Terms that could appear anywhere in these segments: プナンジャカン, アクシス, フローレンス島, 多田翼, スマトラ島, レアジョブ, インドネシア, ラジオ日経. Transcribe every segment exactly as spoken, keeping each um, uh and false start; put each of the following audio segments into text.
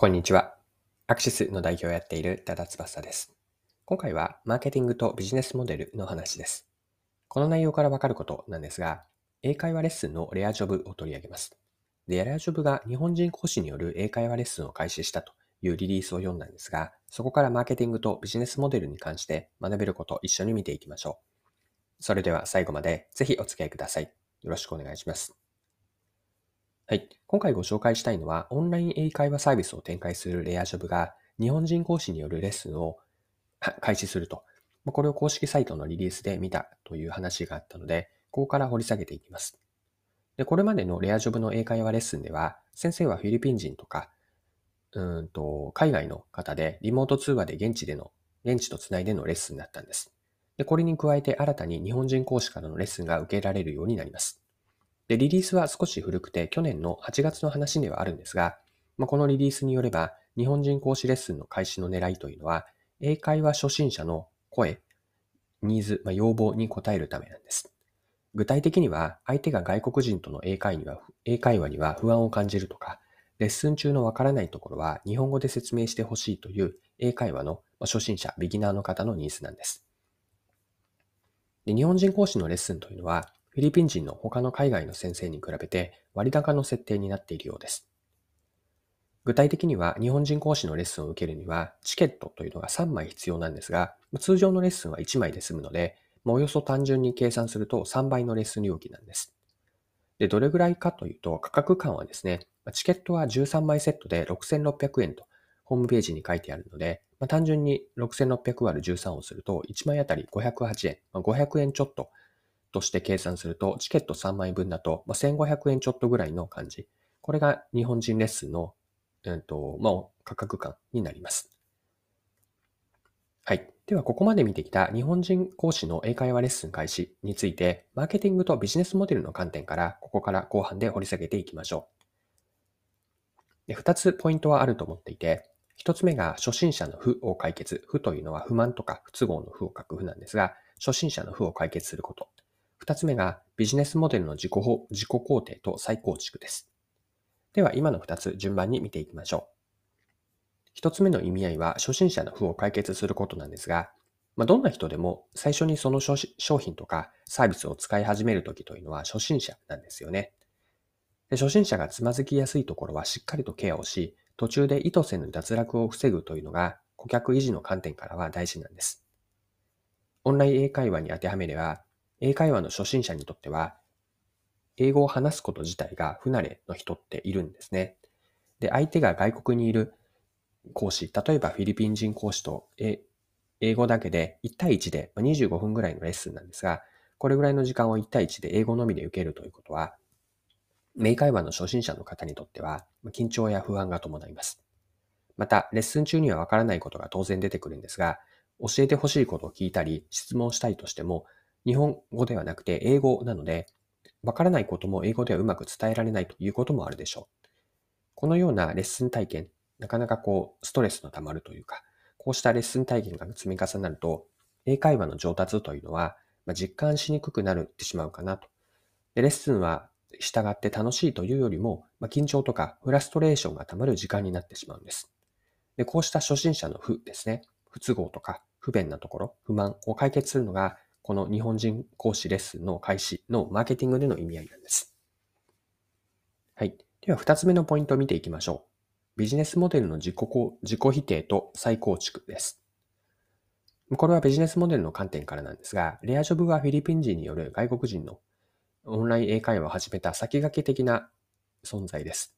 こんにちは。アクシスの代表をやっている多田翼です。今回はマーケティングとビジネスモデルの話です。この内容からわかることなんですが、英会話レッスンのレアジョブを取り上げます。で、レアジョブが日本人講師による英会話レッスンを開始したというリリースを読んだんですが、そこからマーケティングとビジネスモデルに関して学べることを一緒に見ていきましょう。それでは最後までぜひお付き合いください。よろしくお願いします。はい、今回ご紹介したいのは、オンライン英会話サービスを展開するレアジョブが日本人講師によるレッスンを開始すると、これを公式サイトのリリースで見たという話があったので、ここから掘り下げていきます。で、これまでのレアジョブの英会話レッスンでは、先生はフィリピン人とかうーんと海外の方でリモート通話で現地での現地とつないでのレッスンだったんです。で、これに加えて新たに日本人講師からのレッスンが受けられるようになります。で、リリースは少し古くて去年のはちがつの話ではあるんですが、まあ、このリリースによれば日本人講師レッスンの開始の狙いというのは英会話初心者の声、ニーズ、まあ、要望に応えるためなんです。具体的には相手が外国人との英会話には、英会話には不安を感じるとか、レッスン中のわからないところは日本語で説明してほしいという英会話の初心者、ビギナーの方のニーズなんです。で、日本人講師のレッスンというのはフィリピン人の他の海外の先生に比べて割高の設定になっているようです。具体的には日本人講師のレッスンを受けるにはチケットというのがさんまい必要なんですが、通常のレッスンはいちまいで済むので、およそ単純に計算するとさんばいのレッスン料金なんです。で、どれぐらいかというと価格間はですね、チケットはじゅうさんまいセットでろくせんろっぴゃくえんとホームページに書いてあるので、単純に ろくせんろっぴゃくわるじゅうさん をするといちまいあたりごひゃくはちえん、ごひゃくえんちょっととして計算すると、チケットさんまいぶんだとせんごひゃくえんちょっとぐらいの感じ。これが日本人レッスンの、うんとまあ、価格感になります。はい。では、ここまで見てきた日本人講師の英会話レッスン開始について、マーケティングとビジネスモデルの観点から、ここから後半で掘り下げていきましょう。で、ふたつポイントはあると思っていて、ひとつめが初心者の負を解決。負というのは不満とか不都合の負を書く負なんですが、初心者の負を解決すること。二つ目がビジネスモデルの自己法、自己肯定と再構築です。では今の二つ順番に見ていきましょう。一つ目の意味合いは初心者の負を解決することなんですが、まあ、どんな人でも最初にその商品とかサービスを使い始めるときというのは初心者なんですよね。で、初心者がつまずきやすいところはしっかりとケアをし、途中で意図せぬ脱落を防ぐというのが顧客維持の観点からは大事なんです。オンライン英会話に当てはめれば、英会話の初心者にとっては、英語を話すこと自体が不慣れの人っているんですね。で、相手が外国にいる講師、例えばフィリピン人講師と英語だけでいちたいいちでにじゅうごふんぐらいのレッスンなんですが、これぐらいの時間をいちたいいちで英語のみで受けるということは、英会話の初心者の方にとっては緊張や不安が伴います。また、レッスン中にはわからないことが当然出てくるんですが、教えてほしいことを聞いたり、質問したいとしても、日本語ではなくて英語なので、わからないことも英語ではうまく伝えられないということもあるでしょう。このようなレッスン体験、なかなかこうストレスのたまるというか、こうしたレッスン体験が積み重なると、英会話の上達というのは実感しにくくなってしまうかなと。で、レッスンは従って楽しいというよりも、緊張とかフラストレーションがたまる時間になってしまうんです。で、こうした初心者の不ですね、不都合とか不便なところ、不満を解決するのが、この日本人講師レッスンの開始のマーケティングでの意味合いなんです。はい。ではふたつめのポイントを見ていきましょう。ビジネスモデルの自己、自己否定と再構築です。これはビジネスモデルの観点からなんですが、レアジョブはフィリピン人による外国人のオンライン英会話を始めた先駆け的な存在です。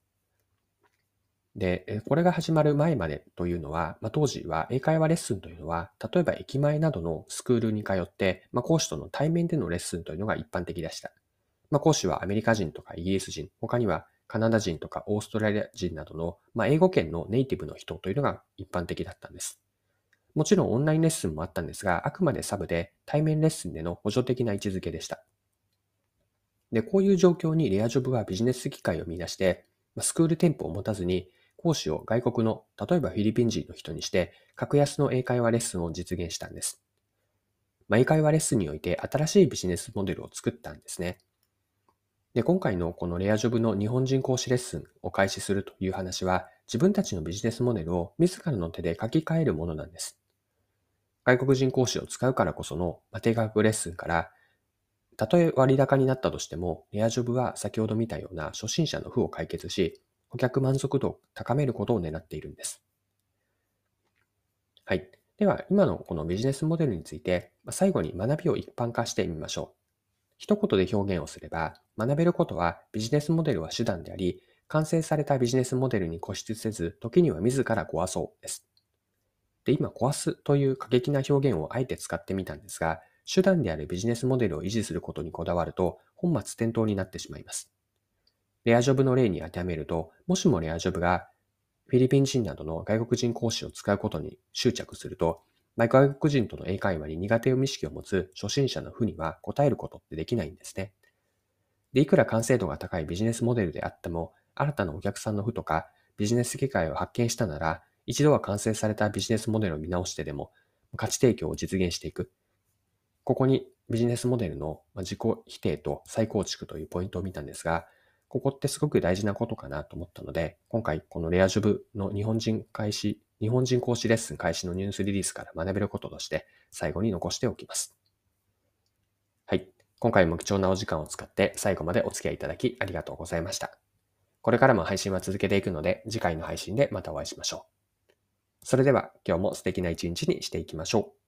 で、これが始まる前までというのは、まあ、当時は英会話レッスンというのは、例えば駅前などのスクールに通って、まあ、講師との対面でのレッスンというのが一般的でした。まあ、講師はアメリカ人とかイギリス人、他にはカナダ人とかオーストラリア人などの、まあ、英語圏のネイティブの人というのが一般的だったんです。もちろんオンラインレッスンもあったんですが、あくまでサブで対面レッスンでの補助的な位置づけでした。で、こういう状況にレアジョブはビジネス機会を見出して、スクール店舗を持たずに、講師を外国の、例えばフィリピン人の人にして、格安の英会話レッスンを実現したんです。まあ、英会話レッスンにおいて新しいビジネスモデルを作ったんですね。で、今回のこのレアジョブの日本人講師レッスンを開始するという話は、自分たちのビジネスモデルを自らの手で書き換えるものなんです。外国人講師を使うからこその定額レッスンから、たとえ割高になったとしても、エアジョブは先ほど見たような初心者の負を解決し、顧客満足度を高めることを狙っているんです。はい。では、今のこのビジネスモデルについて、最後に学びを一般化してみましょう。一言で表現をすれば、学べることはビジネスモデルは手段であり、完成されたビジネスモデルに固執せず、時には自ら壊そうです。で、今、壊すという過激な表現をあえて使ってみたんですが、手段であるビジネスモデルを維持することにこだわると本末転倒になってしまいます。レアジョブの例に当てはめると、もしもレアジョブがフィリピン人などの外国人講師を使うことに執着すると、外国人との英会話に苦手意識を持つ初心者の負には応えることってできないんですね。で、いくら完成度が高いビジネスモデルであっても、新たなお客さんの負とかビジネス機会を発見したなら、一度は完成されたビジネスモデルを見直してでも価値提供を実現していく。ここにビジネスモデルの自己否定と再構築というポイントを見たんですが、ここってすごく大事なことかなと思ったので、今回このレアジョブの日本人開始、日本人講師レッスン開始のニュースリリースから学べることとして最後に残しておきます。はい。今回も貴重なお時間を使って最後までお付き合いいただきありがとうございました。これからも配信は続けていくので、次回の配信でまたお会いしましょう。それでは今日も素敵な一日にしていきましょう。